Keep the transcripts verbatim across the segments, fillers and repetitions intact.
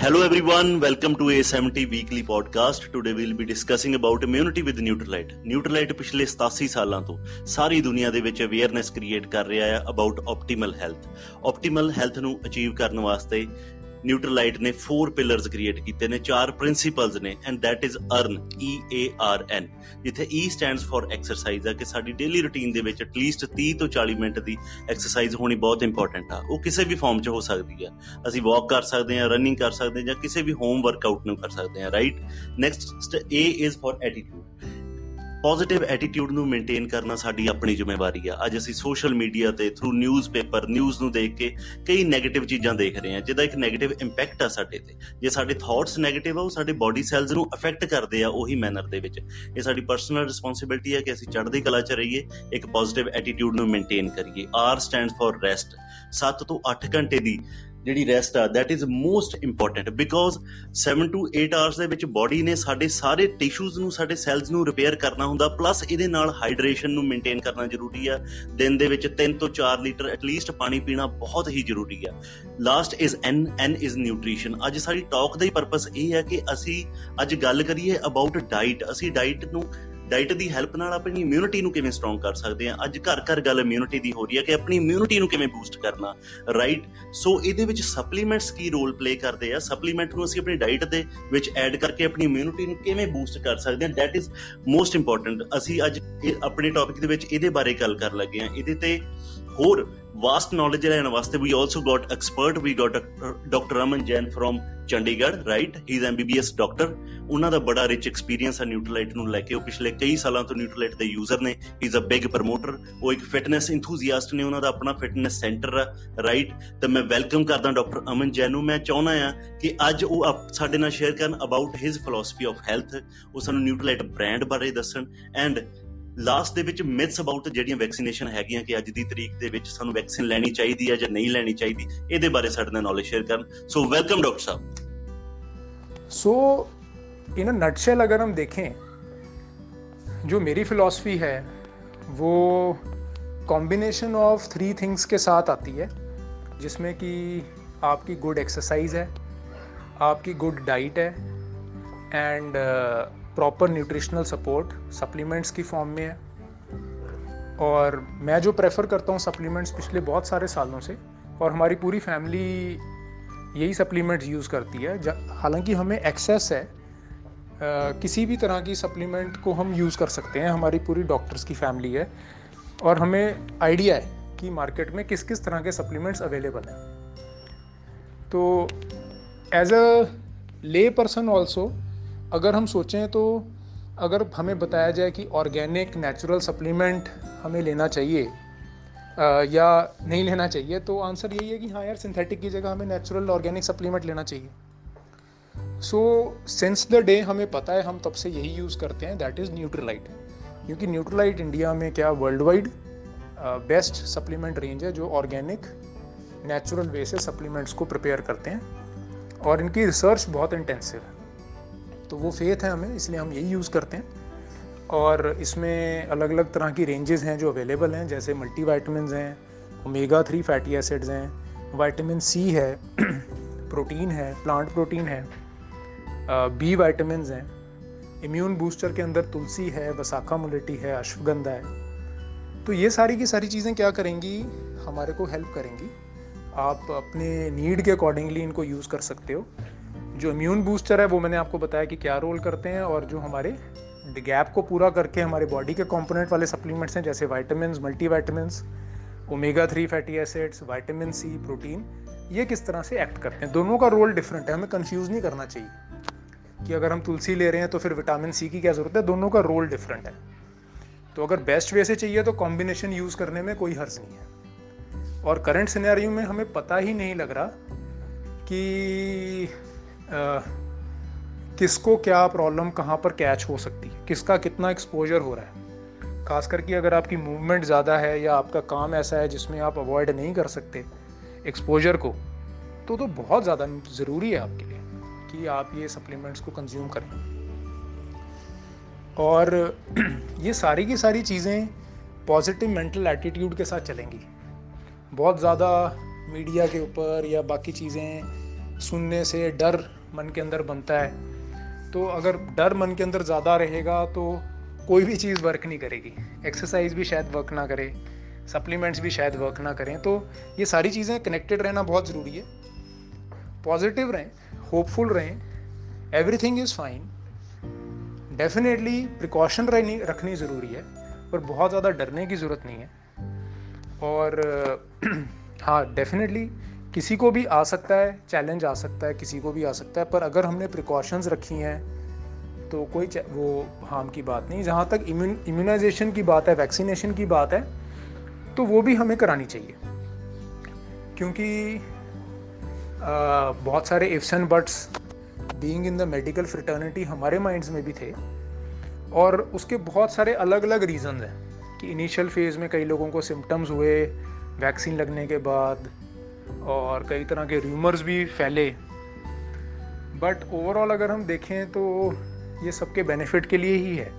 Hello everyone, welcome to A seventy weekly podcast. Today we will be discussing about immunity with Neutralite. Neutralite ਪਿਛਲੇ ਸਤਾਸੀ ਸਾਲਾਂ ਤੋਂ ਸਾਰੀ ਦੁਨੀਆ ਦੇ ਵਿੱਚ ਅਵੇਅਰਨੈਸ ਕ੍ਰੀਏਟ ਕਰ ਰਿਹਾ ਹੈ about optimal health. Optimal health ਨੂੰ ਅਚੀਵ ਕਰਨ ਵਾਸਤੇ Neutralite ਨੇ four pillars create ਕੀਤੇ ਨੇ, ਚਾਰ principles ਨੇ, and that is earn, E A R N, ਜਿੱਥੇ E stands for exercise ਆ ਕਿ ਸਾਡੀ daily routine ਦੇ ਵਿੱਚ at least thirty ਤੋਂ forty ਮਿੰਟ ਦੀ exercise ਹੋਣੀ ਬਹੁਤ important ਆ। ਉਹ ਕਿਸੇ ਵੀ form 'ਚ ਹੋ ਸਕਦੀ ਆ, ਅਸੀਂ walk ਕਰ ਸਕਦੇ ਹਾਂ, running ਕਰ ਸਕਦੇ ਹਾਂ, ਜਾਂ ਕਿਸੇ ਵੀ home workout ਨੂੰ ਕਰ ਸਕਦੇ ਹਾਂ, right? Next, A is for attitude. Positive attitude ਨੂੰ ਮੇਨਟੇਨ ਕਰਨਾ ਸਾਡੀ ਆਪਣੀ ਜ਼ਿੰਮੇਵਾਰੀ ਆ। ਅੱਜ ਅਸੀਂ ਸੋਸ਼ਲ ਮੀਡੀਆ 'ਤੇ ਥਰੂ ਨਿਊਜ਼ ਪੇਪਰ ਨਿਊਜ਼ ਨੂੰ ਦੇਖ ਕੇ ਕਈ ਨੈਗੇਟਿਵ ਚੀਜ਼ਾਂ ਦੇਖ ਰਹੇ ਹਾਂ ਜਿਹਦਾ ਇੱਕ ਨੈਗੇਟਿਵ ਇੰਪੈਕਟ ਆ ਸਾਡੇ 'ਤੇ। ਜੇ ਸਾਡੇ ਥੋਟਸ ਨੈਗੇਟਿਵ ਆ, ਉਹ ਸਾਡੇ ਬੋਡੀ ਸੈਲਜ਼ ਨੂੰ ਅਫੈਕਟ ਕਰਦੇ ਆ ਉਹੀ ਮੈਨਰ ਦੇ ਵਿੱਚ। ਇਹ ਸਾਡੀ ਪਰਸਨਲ ਰਿਸਪੋਂਸੀਬਿਲਿਟੀ ਆ ਕਿ ਅਸੀਂ ਚੜ੍ਹਦੀ ਕਲਾ 'ਚ ਰਹੀਏ, ਇੱਕ ਪੋਜ਼ੀਟਿਵ ਐਟੀਟਿਊਡ ਨੂੰ ਮੇਨਟੇਨ ਕਰੀਏ। ਆਰ ਸਟੈਂਡਸ ਫੋਰ ਰੈਸਟ, ਸੱਤ ਤੋਂ ਅੱਠ ਘੰਟੇ ਦੀ ਜਿਹੜੀ ਰੈਸਟ ਆ that is most important, because seven to eight hours ਦੇ ਵਿੱਚ ਬੋਡੀ ਨੇ ਸਾਡੇ ਸਾਰੇ ਟਿਸ਼ੂਜ਼ ਨੂੰ, ਸਾਡੇ ਸੈਲਜ਼ ਨੂੰ ਰਿਪੇਅਰ ਕਰਨਾ ਹੁੰਦਾ। ਪਲੱਸ ਇਹਦੇ ਨਾਲ ਹਾਈਡਰੇਸ਼ਨ ਨੂੰ ਮੇਨਟੇਨ ਕਰਨਾ ਜ਼ਰੂਰੀ ਆ। ਦਿਨ ਦੇ ਵਿੱਚ ਤਿੰਨ ਤੋਂ ਚਾਰ ਲੀਟਰ ਐਟਲੀਸਟ ਪਾਣੀ ਪੀਣਾ ਬਹੁਤ ਹੀ ਜ਼ਰੂਰੀ ਆ। Last is N N is nutrition. ਅੱਜ ਸਾਡੀ ਟਾਕ ਦਾ ਹੀ ਪਰਪਸ ਇਹ ਹੈ ਕਿ ਅਸੀਂ ਅੱਜ ਗੱਲ ਕਰੀਏ ਅਬਾਊਟ ਡਾਈਟ। ਅਸੀਂ ਡਾਈਟ ਨੂੰ ਡਾਈਟ ਦੀ ਹੈਲਪ ਨਾਲ ਆਪਣੀ ਇਮਿਊਨਿਟੀ ਨੂੰ ਕਿਵੇਂ ਸਟਰੋਂਗ ਕਰ ਸਕਦੇ ਹਾਂ। ਅੱਜ ਘਰ ਘਰ ਗੱਲ ਇਮਿਊਨਿਟੀ ਦੀ ਹੋ ਰਹੀ ਹੈ ਕਿ ਆਪਣੀ ਇਮਿਊਨਿਟੀ ਨੂੰ ਕਿਵੇਂ ਬੂਸਟ ਕਰਨਾ, ਰਾਈਟ? ਸੋ ਇਹਦੇ ਵਿੱਚ ਸਪਲੀਮੈਂਟਸ ਕੀ ਰੋਲ ਪਲੇ ਕਰਦੇ ਆ। ਸਪਲੀਮੈਂਟ ਨੂੰ ਅਸੀਂ ਆਪਣੀ ਡਾਈਟ ਦੇ ਵਿੱਚ ਐਡ ਕਰਕੇ ਆਪਣੀ ਇਮਿਊਨਿਟੀ ਨੂੰ ਕਿਵੇਂ ਬੂਸਟ ਕਰ ਸਕਦੇ ਹਾਂ, ਦੈਟ ਇਜ਼ ਮੋਸਟ ਇੰਪੋਰਟੈਂਟ। ਅਸੀਂ ਅੱਜ ਆਪਣੇ ਟੌਪਿਕ ਦੇ ਵਿੱਚ ਇਹਦੇ ਬਾਰੇ ਗੱਲ ਕਰਨ ਲੱਗੇ ਹਾਂ। ਇਹਦੇ 'ਤੇ ਹੋਰ ਵਾਸਟ ਨੌਲੇਜ ਲੈਣ ਵਾਸਤੇ we also got expert, we got doctor Aman Jain from Chandigarh, right? He is M B B S doctor. ਉਹਨਾਂ ਦਾ ਬੜਾ ਰਿਚ ਐਕਸਪੀਰੀਅੰਸ ਆ ਨਿਊਟ੍ਰਲਾਈਟ ਨੂੰ ਲੈ ਕੇ। ਉਹ ਪਿਛਲੇ ਕਈ ਸਾਲਾਂ ਤੋਂ ਨਿਊਟ੍ਰਲਾਈਟ ਦੇ ਯੂਜ਼ਰ ਨੇ। He is a big promoter. ਉਹ ਇੱਕ ਫਿਟਨੈਸ ਇੰਥੂਜ਼ੀਆਸਟ ਨੇ। ਉਹਨਾਂ ਦਾ ਆਪਣਾ ਫਿਟਨੈਸ ਸੈਂਟਰ ਆ, ਰਾਈਟ? ਤਾਂ ਮੈਂ ਵੈਲਕਮ ਕਰਦਾ ਡਾਕਟਰ ਅਮਨ ਜੈਨ ਨੂੰ। ਮੈਂ ਚਾਹੁੰਦਾ ਹਾਂ ਕਿ ਅੱਜ ਉਹ ਸਾਡੇ ਨਾਲ ਸ਼ੇਅਰ ਕਰਨ about his philosophy of health. ਉਹ ਸਾਨੂੰ ਨਿਊਟ੍ਰਲਾਈਟ ਬ੍ਰੈਂਡ ਬਾਰੇ ਦੱਸਣ ਐਂਡ ਲਾਸਟ ਦੇ ਵਿੱਚ ਮਿਥਸ ਅਬਾਊਟ ਜਿਹੜੀਆਂ ਵੈਕਸੀਨੇਸ਼ਨ ਹੈਗੀਆਂ ਕਿ ਅੱਜ ਦੀ ਤਰੀਕ ਦੇ ਵਿੱਚ ਸਾਨੂੰ ਵੈਕਸੀਨ ਲੈਣੀ ਚਾਹੀਦੀ ਹੈ ਜਾਂ ਨਹੀਂ ਲੈਣੀ ਚਾਹੀਦੀ, ਇਹਦੇ ਬਾਰੇ ਸਾਡੇ ਨਾਲ ਨੌਲੇਜ ਸ਼ੇਅਰ ਕਰਨ। ਸੋ ਵੈਲਕਮ ਡਾਕਟਰ ਸਾਹਿਬ। ਸੋ इन नटशेल अगर हम देखें, जो मेरी फिलॉसफी है वो कॉम्बिनेशन ऑफ थ्री थिंग्स के साथ आती है, जिसमें कि आपकी गुड एक्सरसाइज है, आपकी गुड डाइट है and proper nutritional support supplements की फॉर्म में है। और मैं जो प्रेफर करता हूँ सप्लीमेंट्स पिछले बहुत सारे सालों से, और हमारी पूरी फैमिली यही सप्लीमेंट्स यूज़ करती है। हालांकि हमें एक्सेस है, आ, किसी भी तरह की सप्लीमेंट को हम यूज़ कर सकते हैं। हमारी पूरी डॉक्टर्स की फैमिली है और हमें आइडिया है कि मार्केट में किस किस तरह के सप्लीमेंट्स अवेलेबल हैं। तो एज अ ले पर्सन ऑल्सो अगर हम सोचें तो अगर हमें बताया जाए कि ऑर्गेनिक नेचुरल सप्लीमेंट हमें लेना चाहिए आ, या नहीं लेना चाहिए, तो आंसर यही है कि हाँ यार, सिंथेटिक की जगह हमें नेचुरल ऑर्गेनिक सप्लीमेंट लेना चाहिए। सो सिंस द डे हमें पता है, हम तब से यही यूज़ करते हैं, दैट इज़ न्यूट्रलाइट। क्योंकि न्यूट्रलाइट इंडिया में क्या world wide best supplement range है जो ऑर्गेनिक नेचुरल वे से सप्लीमेंट्स को प्रिपेयर करते हैं, और इनकी रिसर्च बहुत इंटेंसिव है। तो वो फेथ है हमें, इसलिए हम यही यूज़ करते हैं। और इसमें अलग अलग तरह की रेंजेस हैं जो अवेलेबल हैं, जैसे मल्टी वाइटमिनस हैं, ओमेगा थ्री फैटी एसिड्स हैं, वाइटामिन सी है, प्रोटीन है, प्लांट प्रोटीन है, बी वाइटामिनस हैं। इम्यून बूस्टर के अंदर तुलसी है, वसाखा मुलेटी है, अश्वगंधा है। तो ये सारी की सारी चीज़ें क्या करेंगी, हमारे को हेल्प करेंगी। आप अपने नीड के अकॉर्डिंगली इनको यूज़ कर सकते हो। जो इम्यून बूस्टर है वो मैंने आपको बताया कि क्या रोल करते हैं, और जो हमारे गैप को पूरा करके हमारे बॉडी के कंपोनेंट वाले सप्लीमेंट्स हैं, जैसे vitamins, multivitamins, omega three fatty acids, vitamin C, protein, ये किस तरह से एक्ट करते हैं। दोनों का रोल डिफरेंट है, हमें कंफ्यूज नहीं करना चाहिए कि अगर हम तुलसी ले रहे हैं तो फिर विटामिन सी की क्या ज़रूरत है। दोनों का रोल डिफरेंट है। तो अगर बेस्ट वे से चाहिए तो कॉम्बिनेशन यूज़ करने में कोई हर्ज नहीं है। और करंट सिनेरियो में हमें पता ही नहीं लग रहा कि Uh, किसको क्या प्रॉब्लम कहाँ पर कैच हो सकती है, किसका कितना एक्सपोजर हो रहा है। खास करके अगर आपकी मूवमेंट ज़्यादा है या आपका काम ऐसा है जिसमें आप अवॉइड नहीं कर सकते एक्सपोजर को, तो तो बहुत ज़्यादा ज़रूरी है आपके लिए कि आप ये सप्लीमेंट्स को कंज्यूम करें। और ये सारी की सारी चीज़ें पॉजिटिव मेंटल एटीट्यूड के साथ चलेंगी। बहुत ज़्यादा मीडिया के ऊपर या बाकी चीज़ें सुनने से डर मन के अंदर बनता है। तो अगर डर मन के अंदर ज़्यादा रहेगा तो कोई भी चीज़ वर्क नहीं करेगी, एक्सरसाइज भी शायद वर्क ना करे, सप्लीमेंट्स भी शायद वर्क ना करें। तो ये सारी चीज़ें कनेक्टेड रहना बहुत ज़रूरी है। पॉजिटिव रहें, होपफुल रहें, everything is fine. Definitely precaution रहनी रखनी ज़रूरी है, पर बहुत ज़्यादा डरने की ज़रूरत नहीं है। और हाँ, डेफिनेटली किसी को भी आ सकता है, चैलेंज आ सकता है, किसी को भी आ सकता है, पर अगर हमने प्रिकॉशंस रखी हैं तो कोई वो हार्म की बात नहीं। जहाँ तक इम्यून इम्यूनाइजेशन की बात है, वैक्सीनेशन की बात है, तो वो भी हमें करानी चाहिए, क्योंकि आ, बहुत सारे ifs and buts being in the medical fraternity हमारे माइंड्स में भी थे, और उसके बहुत सारे अलग अलग रीज़न्स हैं कि इनिशियल फेज़ में कई लोगों को सिम्टम्स हुए वैक्सीन लगने के बाद, और कई तरह के रूमर्स भी फैले। बट ओवरऑल अगर हम देखें तो ये सबके बेनिफिट के लिए ही है।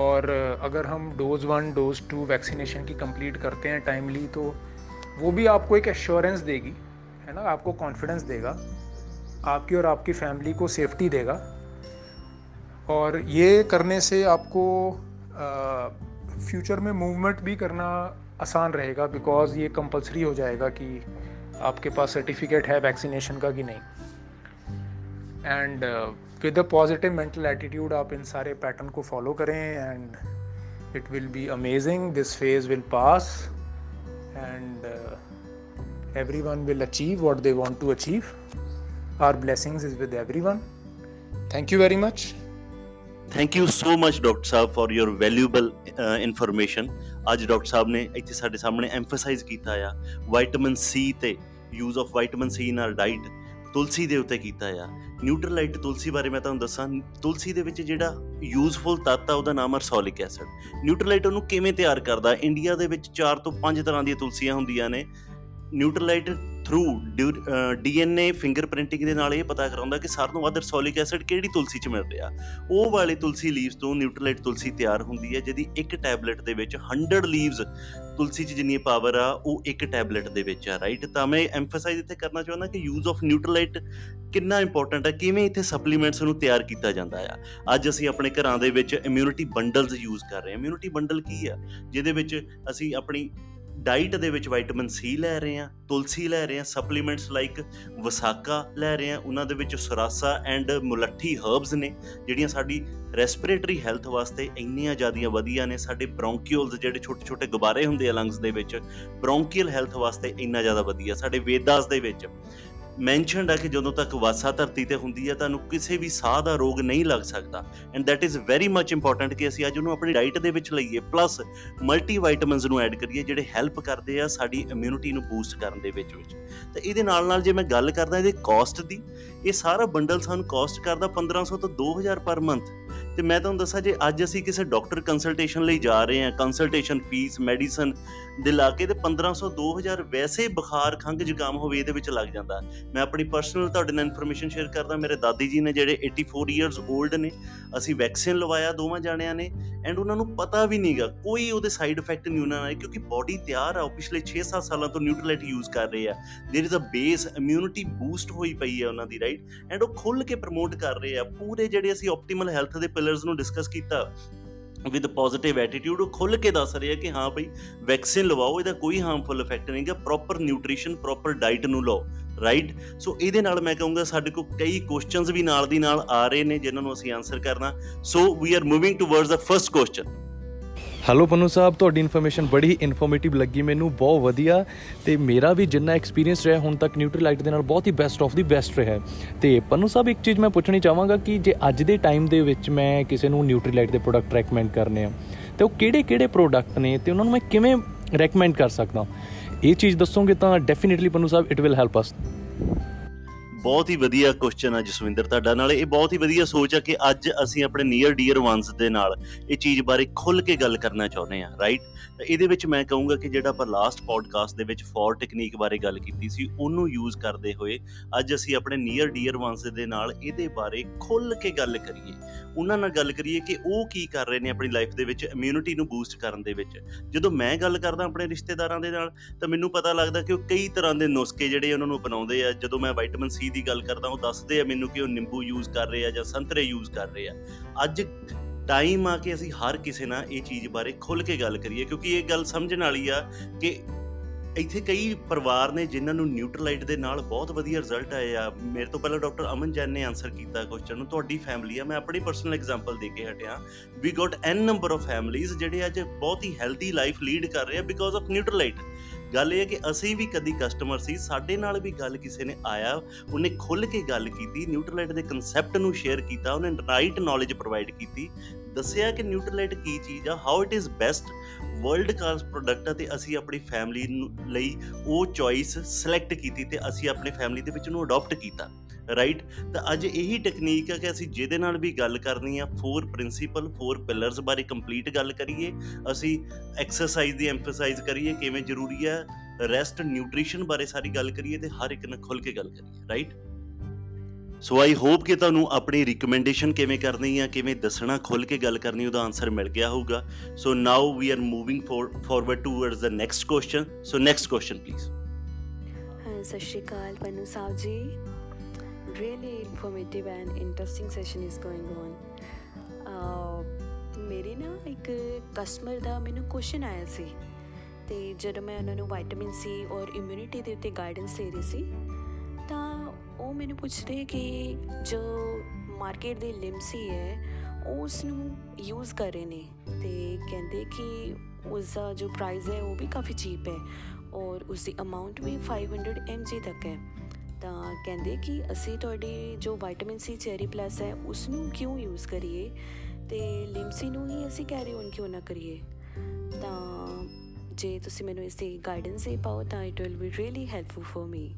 और अगर हम dose one dose two vaccination की कंप्लीट करते हैं टाइमली, तो वो भी आपको एक एश्योरेंस देगी, है ना, आपको कॉन्फिडेंस देगा, आपकी और आपकी फैमिली को सेफ्टी देगा। और ये करने से आपको फ्यूचर में मूवमेंट भी करना आसान रहेगा, बिकॉज़ ये कंपलसरी हो जाएगा कि आपके पास सर्टिफिकेट है वैक्सीनेशन का कि नहीं। And with a positive mental attitude आप इन सारे पैटर्न को फॉलो करें, and it will be amazing. This phase will pass and everyone will achieve what they want to achieve. Our blessings is with everyone. Thank you very much. Thank you so much Doctor Saab for your valuable uh, information. आज Doctor Saab ने ਇੱਥੇ ਸਾਡੇ ਸਾਹਮਣੇ emphasize ਕੀਤਾ ਆ vitamin C ਤੇ use of vitamin C in our diet, ਤੁਲਸੀ ਦੇ ਉੱਤੇ ਕੀਤਾ ਆ। ਨਿਊਟਰਲਾਈਟ ਤੁਲਸੀ ਬਾਰੇ ਮੈਂ ਤੁਹਾਨੂੰ ਦੱਸਾਂ, ਤੁਲਸੀ ਦੇ ਵਿੱਚ ਜਿਹੜਾ ਯੂਜ਼ਫੁਲ ਤੱਤ ਆ ਉਹਦਾ ਨਾਮ ਅਰਸੋਲਿਕ ਐਸਿਡ। ਨਿਊਟਰਲਾਈਟ ਉਹਨੂੰ ਕਿਵੇਂ ਤਿਆਰ ਕਰਦਾ? ਇੰਡੀਆ ਦੇ ਵਿੱਚ ਚਾਰ ਤੋਂ ਪੰਜ ਤਰ੍ਹਾਂ ਦੀਆਂ ਤੁਲਸੀਆਂ ਹੁੰਦੀਆਂ ਨੇ। Nutrilite through D N A finger printing ਦੇ ਨਾਲ ਇਹ ਪਤਾ ਕਰਾਉਂਦਾ ਕਿ ਸਾਰਿਆਂ ਤੋਂ ਵੱਧ ਅਰਸੋਲਿਕ ਐਸਿਡ ਕਿਹੜੀ ਤੁਲਸੀ 'ਚ ਮਿਲ ਰਿਹਾ। ਉਹ ਵਾਲੇ ਤੁਲਸੀ ਲੀਵਸ ਤੋਂ ਨਿਊਟਰਲਾਈਟ ਤੁਲਸੀ ਤਿਆਰ ਹੁੰਦੀ ਹੈ, ਜਿਹਦੀ ਇੱਕ ਟੈਬਲੇਟ ਦੇ ਵਿੱਚ ਹੰਡਰਡ ਲੀਵਸ, ਤੁਲਸੀ 'ਚ ਜਿੰਨੀ ਪਾਵਰ ਆ ਉਹ ਇੱਕ ਟੈਬਲੇਟ ਦੇ ਵਿੱਚ ਆ, ਰਾਈਟ। ਤਾਂ ਮੈਂ ਐਮਫਸਾਈਜ਼ ਇੱਥੇ ਕਰਨਾ ਚਾਹੁੰਦਾ ਕਿ ਯੂਜ਼ ਆਫ ਨਿਊਟਰਲਾਈਟ ਕਿੰਨਾ ਇੰਪੋਰਟੈਂਟ ਹੈ, ਕਿਵੇਂ ਇੱਥੇ ਸਪਲੀਮੈਂਟਸ ਨੂੰ ਤਿਆਰ ਕੀਤਾ ਜਾਂਦਾ ਆ। ਅੱਜ ਅਸੀਂ ਆਪਣੇ ਘਰਾਂ ਦੇ ਵਿੱਚ ਇਮਿਊਨਿਟੀ ਬੰਡਲਸ ਯੂਜ਼ ਕਰ ਰਹੇ ਹਾਂ। ਇਮਿਊਨਿਟੀ ਬੰਡਲ ਕੀ ਆ? ਜਿਹਦੇ ਵਿੱਚ ਅਸੀਂ ਆਪਣੀ ਡਾਈਟ ਦੇ ਵਿੱਚ ਵਾਈਟਾਮਿਨ ਸੀ ਲੈ ਰਹੇ ਹਾਂ, ਤੁਲਸੀ ਲੈ ਰਹੇ ਹਾਂ, ਸਪਲੀਮੈਂਟਸ ਲਾਈਕ ਵਸਾਕਾ ਲੈ ਰਹੇ ਹਾਂ, ਉਹਨਾਂ ਦੇ ਵਿੱਚ ਸਰਾਸਾ ਐਂਡ ਮੁਲੱਠੀ ਹਰਬਸ ਨੇ, ਜਿਹੜੀਆਂ ਸਾਡੀ ਰੈਸਪੀਰੇਟਰੀ ਹੈਲਥ ਵਾਸਤੇ ਇੰਨੀਆਂ ਜ਼ਿਆਦੀਆਂ ਵਧੀਆ ਨੇ। ਸਾਡੇ ਬ੍ਰੌਂਕੀਓਲਸ ਜਿਹੜੇ ਛੋਟੇ ਛੋਟੇ ਗੁਬਾਰੇ ਹੁੰਦੇ ਆ ਲੰਗਸ ਦੇ ਵਿੱਚ, ਬ੍ਰੌਂਕੀਅਲ ਹੈਲਥ ਵਾਸਤੇ ਇੰਨਾ ਜ਼ਿਆਦਾ ਵਧੀਆ। ਸਾਡੇ ਵੇਦਾਸ ਦੇ ਵਿੱਚ ਮੈਂਸ਼ਨਡ ਆ ਕਿ ਜਦੋਂ ਤੱਕ ਵਾਸਾ ਧਰਤੀ 'ਤੇ ਹੁੰਦੀ ਹੈ ਤੁਹਾਨੂੰ ਕਿਸੇ ਵੀ ਸਾਹ ਦਾ ਰੋਗ ਨਹੀਂ ਲੱਗ ਸਕਦਾ, and that is very much important ਕਿ ਅਸੀਂ ਅੱਜ ਉਹਨੂੰ ਆਪਣੀ ਡਾਈਟ ਦੇ ਵਿੱਚ ਲਈਏ, ਪਲੱਸ ਮਲਟੀ ਵਾਈਟਾਮਿਨਸ ਨੂੰ ਐਡ ਕਰੀਏ ਜਿਹੜੇ ਹੈਲਪ ਕਰਦੇ ਆ ਸਾਡੀ ਇਮਿਊਨਿਟੀ ਨੂੰ ਬੂਸਟ ਕਰਨ ਦੇ ਵਿੱਚ ਵਿੱਚ ਤਾਂ ਇਹਦੇ ਨਾਲ ਨਾਲ ਜੇ ਮੈਂ ਗੱਲ ਕਰਦਾ ਇਹਦੇ ਕੋਸਟ ਦੀ, ਇਹ ਸਾਰਾ ਬੰਡਲ ਸਾਨੂੰ ਕੋਸਟ ਕਰਦਾ ਪੰਦਰਾਂ ਸੌ ਤੋਂ ਦੋ ਹਜ਼ਾਰ ਪਰ ਮੰਥ। ਅਤੇ ਮੈਂ ਤੁਹਾਨੂੰ ਦੱਸਾਂ, ਜੇ ਅੱਜ ਅਸੀਂ ਕਿਸੇ ਡਾਕਟਰ ਕੰਸਲਟੇਸ਼ਨ ਲਈ ਜਾ ਰਹੇ ਹਾਂ, ਕੰਸਲਟੇਸ਼ਨ ਫੀਸ, ਮੈਡੀਸਨ ਦੇ ਲਾ ਕੇ, ਅਤੇ ਪੰਦਰਾਂ ਸੌ ਦੋ ਹਜ਼ਾਰ ਵੈਸੇ ਬੁਖਾਰ, ਖੰਘ, ਜ਼ੁਕਾਮ ਹੋਵੇ ਇਹਦੇ ਵਿੱਚ ਲੱਗ ਜਾਂਦਾ। ਮੈਂ ਆਪਣੀ ਪਰਸਨਲ ਤੁਹਾਡੇ ਨਾਲ ਇਨਫੋਰਮੇਸ਼ਨ ਸ਼ੇਅਰ ਕਰਦਾ। ਮੇਰੇ ਦਾਦੀ ਜੀ ਨੇ ਜਿਹੜੇ ਚੁਰਾਸੀ ਈਅਰਸ 올ਡ ਨੇ, ਅਸੀਂ ਵੈਕਸੀਨ ਲਵਾਇਆ ਦੋਵਾਂ ਜਾਣਿਆਂ ਨੇ, ਐਂਡ ਉਹਨਾਂ ਨੂੰ ਪਤਾ ਵੀ ਨਹੀਂ ਗਾ, ਕੋਈ ਉਹਦੇ ਸਾਈਡ ਇਫੈਕਟ ਨਹੀਂ ਉਹਨਾਂ ਨਾਲ, ਕਿਉਂਕਿ ਬੋਡੀ ਤਿਆਰ ਆ। ਉਹ ਪਿਛਲੇ ਛੇ ਸੱਤ ਸਾਲਾਂ ਤੋਂ ਨਿਊਟਰਲਾਈਟ ਯੂਜ਼ ਕਰ ਰਹੇ ਆ। There is a base immunity boost ਹੋਈ ਪਈ ਆ ਉਹਨਾਂ ਦੀ, ਰਾਈਟ, ਐਂਡ ਉਹ ਖੁੱਲ੍ਹ ਕੇ ਪ੍ਰਮੋਟ ਕਰ ਰਹੇ ਆ। ਪੂਰੇ ਜਿਹੜੇ ਅਸੀਂ ਆਪਟੀਮਲ ਹੈਲਥ ਦੇ ਪਿਲਰਸ ਨੂੰ ਡਿਸਕਸ ਕੀਤਾ ਵਿਦ ਪੋਜ਼ੀਟਿਵ ਐਟੀਟਿਊਡ, ਉਹ ਖੁੱਲ੍ਹ ਕੇ ਦੱਸ ਰਹੇ ਆ ਕਿ ਹਾਂ ਭਾਈ ਵੈਕਸੀਨ ਲਵਾਓ, ਇਹਦਾ ਕੋਈ ਹਾਰਮਫੁਲ ਇਫੈਕਟ ਨਹੀਂ ਗਾ, ਪ੍ਰੋਪਰ ਨਿਊਟਰੀਸ਼ਨ, ਪ੍ਰੋਪਰ ਡਾਈਟ ਨੂੰ ਲਓ, ਰਾਈਟ। ਸੋ ਇਹਦੇ ਨਾਲ ਮੈਂ ਕਹੂੰਗਾ ਸਾਡੇ ਕੋਲ ਕਈ ਕੁਐਸਚਨਸ ਵੀ ਨਾਲ ਦੀ ਨਾਲ ਆ ਰਹੇ ਨੇ ਜਿਨ੍ਹਾਂ ਨੂੰ ਅਸੀਂ ਆਨਸਰ ਕਰਨਾ। So we are moving towards the first question. Hello Pannu ਸਾਹਿਬ, ਤੁਹਾਡੀ ਇਨਫੋਰਮੇਸ਼ਨ ਬੜੀ ਇਨਫੋਰਮੇਟਿਵ ਲੱਗੀ ਮੈਨੂੰ, ਬਹੁਤ ਵਧੀਆ। ਅਤੇ ਮੇਰਾ ਵੀ ਜਿੰਨਾ ਐਕਸਪੀਰੀਅੰਸ ਰਿਹਾ ਹੁਣ ਤੱਕ ਨਿਊਟਰਲਾਈਟ ਦੇ ਨਾਲ, ਬਹੁਤ ਹੀ ਬੈਸਟ ਆਫ ਦੀ ਬੈਸਟ ਰਿਹਾ। ਅਤੇ ਪੰਨੂ ਸਾਹਿਬ, ਇੱਕ ਚੀਜ਼ ਮੈਂ ਪੁੱਛਣੀ ਚਾਹਾਂਗਾ ਕਿ ਜੇ ਅੱਜ ਦੇ ਟਾਈਮ ਦੇ ਵਿੱਚ ਮੈਂ ਕਿਸੇ ਨੂੰ ਨਿਊਟਰਲਾਈਟ ਦੇ ਪ੍ਰੋਡਕਟ ਰეკਮੈਂਡ ਕਰਨੇ ਆ, ਅਤੇ ਉਹ ਕਿਹੜੇ ਕਿਹੜੇ ਪ੍ਰੋਡਕਟ ਨੇ ਅਤੇ ਉਹਨਾਂ ਨੂੰ ਮੈਂ ਕਿਵੇਂ ਰੈਕਮੈਂਡ ਕਰ ਸਕਦਾ, ਇਹ ਚੀਜ਼ ਦੱਸੋਗੇ ਤਾਂ definitely Pannu Sahib it will help us. ਬਹੁਤ ਹੀ ਵਧੀਆ ਕੁਐਸਚਨ ਆ ਜਸਵਿੰਦਰ ਤੁਹਾਡਾ, ਨਾਲ ਇਹ ਬਹੁਤ ਹੀ ਵਧੀਆ ਸੋਚ ਆ ਕਿ ਅੱਜ ਅਸੀਂ ਆਪਣੇ ਨੀਅਰ ਡੀਅਰ ਵਨਸ ਦੇ ਨਾਲ ਇਹ ਚੀਜ਼ ਬਾਰੇ ਖੁੱਲ੍ਹ ਕੇ ਗੱਲ ਕਰਨਾ ਚਾਹੁੰਦੇ ਹਾਂ, ਰਾਈਟ। ਤਾਂ ਇਹਦੇ ਵਿੱਚ ਮੈਂ ਕਹੂੰਗਾ ਕਿ ਜਿਹੜਾ ਆਪਾਂ ਲਾਸਟ ਪੋਡਕਾਸਟ ਦੇ ਵਿੱਚ ਫੋਰ ਟੈਕਨੀਕ ਬਾਰੇ ਗੱਲ ਕੀਤੀ ਸੀ, ਉਹਨੂੰ ਯੂਜ਼ ਕਰਦੇ ਹੋਏ ਅੱਜ ਅਸੀਂ ਆਪਣੇ ਨੀਅਰ ਡੀਅਰ ਵਨਸ ਦੇ ਨਾਲ ਇਹਦੇ ਬਾਰੇ ਖੁੱਲ੍ਹ ਕੇ ਗੱਲ ਕਰੀਏ, ਉਹਨਾਂ ਨਾਲ ਗੱਲ ਕਰੀਏ ਕਿ ਉਹ ਕੀ ਕਰ ਰਹੇ ਨੇ ਆਪਣੀ ਲਾਈਫ ਦੇ ਵਿੱਚ ਇਮਿਊਨਿਟੀ ਨੂੰ ਬੂਸਟ ਕਰਨ ਦੇ ਵਿੱਚ। ਜਦੋਂ ਮੈਂ ਗੱਲ ਕਰਦਾ ਆਪਣੇ ਰਿਸ਼ਤੇਦਾਰਾਂ ਦੇ ਨਾਲ ਤਾਂ ਮੈਨੂੰ ਪਤਾ ਲੱਗਦਾ ਕਿ ਉਹ ਕਈ ਤਰ੍ਹਾਂ ਦੇ ਨੁਸਖੇ ਜਿਹੜੇ ਉਹਨਾਂ ਨੂੰ ਅਪਣਾਉਂਦੇ ਆ। ਜਦੋਂ ਮੈਂ ਵਾਈਟਾਮਿਨ ਸੀ ਬਿਮਾਰੀ ਦੀ ਗੱਲ ਕਰਦਾ, ਉਹ ਦੱਸਦੇ ਆ ਮੈਨੂੰ ਕਿ ਉਹ ਨਿੰਬੂ ਯੂਜ਼ ਕਰ ਰਹੇ ਆ ਜਾਂ ਸੰਤਰੇ ਯੂਜ਼ ਕਰ ਰਹੇ ਆ। ਅੱਜ ਟਾਈਮ ਆ ਕੇ ਅਸੀਂ ਹਰ ਕਿਸੇ ਨਾਲ ਇਹ ਚੀਜ਼ ਬਾਰੇ ਖੁੱਲ੍ਹ ਕੇ ਗੱਲ ਕਰੀਏ, ਕਿਉਂਕਿ ਇਹ ਗੱਲ ਸਮਝਣ ਵਾਲੀ ਆ ਕਿ ਇੱਥੇ ਕਈ ਪਰਿਵਾਰ ਨੇ ਜਿਨ੍ਹਾਂ ਨੂੰ ਨਿਊਟਰਲਾਈਟ ਦੇ ਨਾਲ ਬਹੁਤ ਵਧੀਆ ਰਿਜ਼ਲਟ ਆਏ ਆ। ਮੇਰੇ ਤੋਂ ਪਹਿਲਾਂ ਡਾਕਟਰ ਅਮਨ ਜੈਨ ਨੇ ਆਂਸਰ ਕੀਤਾ ਕੁਐਸਚਨ ਨੂੰ, ਤੁਹਾਡੀ ਫੈਮਿਲੀ ਆ, ਮੈਂ ਆਪਣੀ ਪਰਸਨਲ ਐਗਜ਼ਾਮਪਲ ਦੇ ਕੇ ਹਟਿਆ। We got an number of families ਜਿਹੜੇ ਅੱਜ ਬਹੁਤ ਹੀ ਹੈਲਦੀ ਲਾਈਫ ਲੀਡ ਕਰ ਰਹੇ ਆ ਬਿਕੋਜ਼ ਆਫ ਨਿਊਟਰਲਾਈਟ। ਗੱਲ ਇਹ ਹੈ ਕਿ ਅਸੀਂ ਵੀ ਕਦੀ ਕਸਟਮਰ ਸੀ, ਸਾਡੇ ਨਾਲ ਵੀ ਗੱਲ ਕਿਸੇ ਨੇ ਆਇਆ, ਉਹਨੇ ਖੁੱਲ੍ਹ ਕੇ ਗੱਲ ਕੀਤੀ, ਨਿਊਟਰਲਾਈਟ ਦੇ ਕੰਸੈਪਟ ਨੂੰ ਸ਼ੇਅਰ ਕੀਤਾ, ਉਹਨੇ ਰਾਈਟ ਨੌਲੇਜ ਪ੍ਰੋਵਾਈਡ ਕੀਤੀ, ਦੱਸਿਆ ਕਿ ਨਿਊਟਰਲਾਈਟ ਕੀ ਚੀਜ਼ ਆ, how it is best world class product ਆ, ਅਤੇ ਅਸੀਂ ਆਪਣੀ ਫੈਮਿਲੀ ਨੂੰ ਲਈ ਉਹ ਚੋਇਸ ਸਿਲੈਕਟ ਕੀਤੀ ਅਤੇ ਅਸੀਂ ਆਪਣੀ ਫੈਮਿਲੀ ਦੇ ਵਿੱਚ ਉਹਨੂੰ ਅਡੋਪਟ ਕੀਤਾ। ਰਾਈਟ, ਤਾਂ ਅੱਜ ਇਹੀ ਟੈਕਨੀਕ ਆ ਕਿ ਅਸੀਂ ਜਿਹਦੇ ਨਾਲ ਵੀ ਗੱਲ ਕਰਨੀ ਆ ਫੋਰ ਪ੍ਰਿੰਸੀਪਲ ਫੋਰ ਪਿਲਰਸ ਬਾਰੇ ਕੰਪਲੀਟ ਗੱਲ ਕਰੀਏ। ਅਸੀਂ ਐਕਸਰਸਾਈਜ਼ ਦੀ ਐਮਫਸਾਈਜ਼ ਕਰੀਏ, ਕਿਵੇਂ ਜ਼ਰੂਰੀ ਆ ਰੈਸਟ, ਨਿਊਟ੍ਰੀਸ਼ਨ ਬਾਰੇ ਸਾਰੀ ਗੱਲ ਕਰੀਏ ਅਤੇ ਹਰ ਇੱਕ ਨਾਲ ਖੁੱਲ੍ਹ ਕੇ ਗੱਲ ਕਰੀਏ। ਰਾਈਟ, ਸੋ ਆਈ ਹੋਪ ਕਿ ਤੁਹਾਨੂੰ ਆਪਣੀ ਰਿਕਮੈਂਡੇਸ਼ਨ ਕਿਵੇਂ ਕਰਨੀ ਆ, ਕਿਵੇਂ ਦੱਸਣਾ, ਖੁੱਲ੍ਹ ਕੇ ਗੱਲ ਕਰਨੀ, ਉਹਦਾ ਆਨਸਰ ਮਿਲ ਗਿਆ ਹੋਊਗਾ। So now we are moving forward towards the next question. So next question please. ਹਾਂ, ਸਤਿ ਸ਼੍ਰੀ ਅਕਾਲ Pannu Sahib ji. Really informative and interesting session is going on. ਮੇਰੇ ਨਾ ਇੱਕ ਕਸਟਮਰ ਦਾ ਮੈਨੂੰ ਕੁਐਸਚਨ ਆਇਆ ਸੀ, ਅਤੇ ਜਦੋਂ ਮੈਂ ਉਹਨਾਂ ਨੂੰ ਵਾਈਟਾਮਿਨ ਸੀ ਔਰ ਇਮਿਊਨਿਟੀ ਦੇ ਉੱਤੇ ਗਾਈਡੈਂਸ ਦੇ ਰਹੀ ਸੀ, ਤਾਂ ਉਹ ਮੈਨੂੰ ਪੁੱਛਦੇ ਕਿ ਜੋ ਮਾਰਕੀਟ ਦੇ ਲਿਮਸੀ ਹੈ ਉਹ ਉਸ ਨੂੰ ਯੂਜ਼ ਕਰ ਰਹੇ ਨੇ, ਅਤੇ ਕਹਿੰਦੇ ਕਿ ਉਸਦਾ ਜੋ ਪ੍ਰਾਈਜ਼ ਹੈ ਉਹ ਵੀ ਕਾਫੀ ਚੀਪ ਹੈ ਔਰ ਉਸਦੀ ਅਮਾਊਂਟ ਵੀ ਫਾਈਵ ਹੰਡਰਡ ਐਮ ਜੀ ਤੱਕ ਹੈ। ਤਾਂ ਕਹਿੰਦੇ ਕਿ ਅਸੀਂ ਤੁਹਾਡੀ ਜੋ ਵਾਈਟਾਮਿਨ ਸੀ ਚੈਰੀ ਪਲੱਸ ਹੈ ਉਸ ਨੂੰ ਕਿਉਂ ਯੂਜ਼ ਕਰੀਏ, ਅਤੇ ਲਿਮਸੀ ਨੂੰ ਹੀ ਅਸੀਂ ਕੈਰੀ ਔਨ ਕਿਉਂ ਨਾ ਕਰੀਏ। ਤਾਂ ਜੇ ਤੁਸੀਂ ਮੈਨੂੰ ਇਸ ਦੀ ਗਾਈਡੈਂਸ ਦੇ ਪਾਓ ਤਾਂ it will be really helpful for me.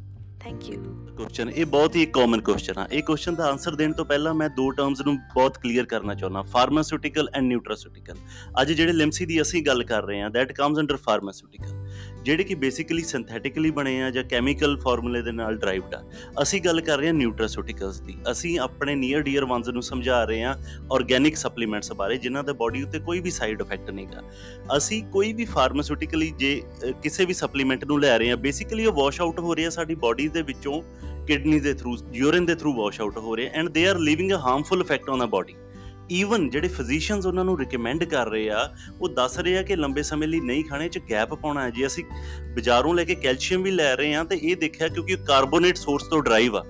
Thank you. Question ਇਹ ਬਹੁਤ ਹੀ ਕਾਮਨ ਕੁਐਸਚਨ ਆ। ਇਹ ਕੁਐਸਚਨ ਦਾ ਆਨਸਰ ਦੇਣ ਤੋਂ ਪਹਿਲਾਂ ਮੈਂ ਦੋ ਟਰਮਸ ਨੂੰ ਬਹੁਤ ਕਲੀਅਰ ਕਰਨਾ ਚਾਹੁੰਦਾ, ਫਾਰਮਾਸਿਊਟੀਕਲ ਐਂਡ ਨਿਊਟਰਾਸਿਊਟੀਕਲ। ਅੱਜ ਜਿਹੜੇ ਲਿਮਸੀ ਦੀ ਅਸੀਂ ਗੱਲ ਕਰ ਰਹੇ ਹਾਂ ਦੈਟ ਕਮਸ ਅੰਡਰ ਫਾਰਮਾਸਿਊਟੀਕਲ, ਜਿਹੜੇ ਕਿ ਬੇਸਿਕਲੀ ਸਿੰਥੈਟਿਕਲੀ ਬਣੇ ਆ ਜਾਂ ਕੈਮੀਕਲ ਫਾਰਮੂਲੇ ਦੇ ਨਾਲ ਡਰਾਈਵਡ ਆ। ਅਸੀਂ ਗੱਲ ਕਰ ਰਹੇ ਹਾਂ ਨਿਊਟਰਾਸਿਊਟੀਕਲਸ ਦੀ। ਅਸੀਂ ਆਪਣੇ ਨੀਅਰ ਡੀਅਰ ਵਾਂਸ ਨੂੰ ਸਮਝਾ ਰਹੇ ਹਾਂ ਔਰਗੈਨਿਕ ਸਪਲੀਮੈਂਟਸ ਬਾਰੇ ਜਿਨ੍ਹਾਂ ਦਾ ਬਾਡੀ ਉੱਤੇ ਕੋਈ ਵੀ ਸਾਈਡ ਇਫੈਕਟ ਨਹੀਂ ਗਾ। ਅਸੀਂ ਕੋਈ ਵੀ ਫਾਰਮਾਸਿਊਟੀਕਲੀ ਜੇ ਕਿਸੇ ਵੀ ਸਪਲੀਮੈਂਟ ਨੂੰ ਲੈ ਰਹੇ ਹਾਂ ਬੇਸਿਕਲੀ ਉਹ ਵਾਸ਼ ਆਊਟ ਹੋ ਰਹੀ ਆ ਸਾਡੀ ਬਾਡੀ ਦੇ ਵਿੱਚੋਂ, ਕਿਡਨੀ ਦੇ ਥਰੂ, ਯੂਰਿਨ ਦੇ ਥਰੂ ਵਾਸ਼ ਆਊਟ ਹੋ ਰਹੇ and they are leaving a harmful effect on a body. Even ਜਿਹੜੇ ਫਿਜ਼ੀਸ਼ੀਅਨਸ ਉਹਨਾਂ ਨੂੰ ਰਿਕਮੈਂਡ ਕਰ ਰਹੇ ਆ ਉਹ ਦੱਸ ਰਹੇ ਆ ਕਿ ਲੰਬੇ ਸਮੇਂ ਲਈ ਨਹੀਂ ਖਾਣੇ, 'ਚ ਗੈਪ ਪਾਉਣਾ ਹੈ। ਜੇ ਅਸੀਂ ਬਾਜ਼ਾਰੋਂ ਲੈ ਕੇ ਕੈਲਸ਼ੀਅਮ ਵੀ ਲੈ ਰਹੇ ਹਾਂ ਤਾਂ ਇਹ ਦੇਖਿਆ ਕਿਉਂਕਿ ਉਹ ਕਾਰਬੋਨੇਟ ਸੋਰਸ ਤੋਂ ਡਰਾਈਵ ਆ,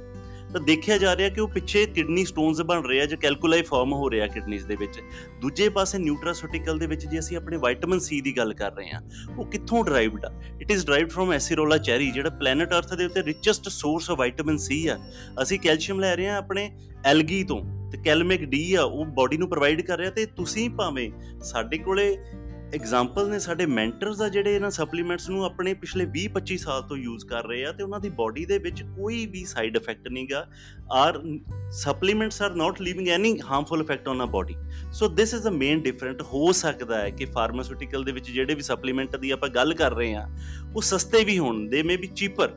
ਤਾਂ ਦੇਖਿਆ ਜਾ ਰਿਹਾ ਕਿ ਉਹ ਪਿੱਛੇ ਕਿਡਨੀ ਸਟੋਨਸ ਬਣ ਰਹੇ ਆ ਜਾਂ ਕੈਲਕੂਲਾਈ ਫਾਰਮ ਹੋ ਰਿਹਾ ਕਿਡਨੀਜ਼ ਦੇ ਵਿੱਚ। ਦੂਜੇ ਪਾਸੇ ਨਿਊਟਰਾਸਿਊਟੀਕਲ ਦੇ ਵਿੱਚ ਜੇ ਅਸੀਂ ਆਪਣੇ ਵਾਈਟਾਮਿਨ ਸੀ ਦੀ ਗੱਲ ਕਰ ਰਹੇ ਹਾਂ ਉਹ ਕਿੱਥੋਂ ਡਰਾਈਵਡ ਆ, it is derived from acerola cherry, ਜਿਹੜਾ ਪਲੈਨਟ ਅਰਥ ਦੇ ਉੱਤੇ richest source of vitamin C ਆ। ਅਸੀਂ ਕੈਲਸ਼ੀਅਮ ਲੈ ਰਹੇ ਹਾਂ ਆਪਣੇ ਐਲਗੀ ਤੋਂ ਅਤੇ ਕੈਲਮਿਕ ਡੀ ਆ ਉਹ ਬਾਡੀ ਨੂੰ ਪ੍ਰੋਵਾਈਡ ਕਰ ਰਿਹਾ। ਅਤੇ ਤੁਸੀਂ ਭਾਵੇਂ ਸਾਡੇ ਕੋਲੇ ਐਗਜ਼ਾਮਪਲ ਨੇ ਸਾਡੇ ਮੈਂਟਰਸ ਆ ਜਿਹੜੇ ਇਹਨਾਂ ਸਪਲੀਮੈਂਟਸ ਨੂੰ ਆਪਣੇ ਪਿਛਲੇ ਵੀਹ ਪੱਚੀ ਸਾਲ ਤੋਂ ਯੂਜ਼ ਕਰ ਰਹੇ ਆ ਅਤੇ ਉਹਨਾਂ ਦੀ ਬਾਡੀ ਦੇ ਵਿੱਚ ਕੋਈ ਵੀ ਸਾਈਡ ਇਫੈਕਟ ਨਹੀਂ ਗਾ। Our supplements are not leaving any harmful effect on a body. So this is a main different. ਹੋ ਸਕਦਾ ਹੈ ਕਿ ਫਾਰਮਾਸਿਊਟੀਕਲ ਦੇ ਵਿੱਚ ਜਿਹੜੇ ਵੀ ਸਪਲੀਮੈਂਟ ਦੀ ਆਪਾਂ ਗੱਲ ਕਰ ਰਹੇ ਹਾਂ ਉਹ ਸਸਤੇ ਵੀ ਹੋਣ, they may be cheaper,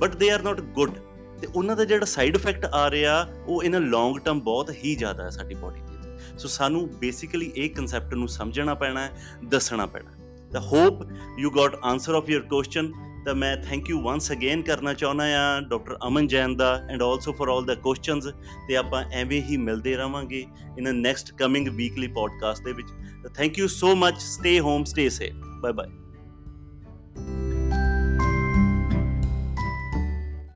but they are not good, ਅਤੇ ਉਹਨਾਂ ਦਾ ਜਿਹੜਾ ਸਾਈਡ ਇਫੈਕਟ ਆ ਰਿਹਾ ਉਹ ਇਹਨਾਂ ਲੌਂਗ ਟਰਮ ਬਹੁਤ ਹੀ ਜ਼ਿਆਦਾ ਹੈ ਸਾਡੀ ਬਾਡੀ ਦੇ ਵਿੱਚ। ਸੋ ਸਾਨੂੰ ਬੇਸਿਕਲੀ ਇਹ ਕੰਸੈਪਟ ਨੂੰ ਸਮਝਣਾ ਪੈਣਾ ਹੈ, ਦੱਸਣਾ ਪੈਣਾ। ਤਾਂ hope you got answer of your question. ਤਾਂ ਮੈਂ ਥੈਂਕ ਯੂ ਵਾਂਸ ਅਗੇਨ ਕਰਨਾ ਚਾਹੁੰਦਾ ਹਾਂ ਡਾਕਟਰ ਅਮਨ ਜੈਨ ਦਾ and also for all the questions. ਅਤੇ ਆਪਾਂ ਐਵੇਂ ਹੀ ਮਿਲਦੇ ਰਹਾਂਗੇ in next coming weekly podcast ਦੇ ਵਿੱਚ। Thank you so much. Stay home, stay safe. Bye bye.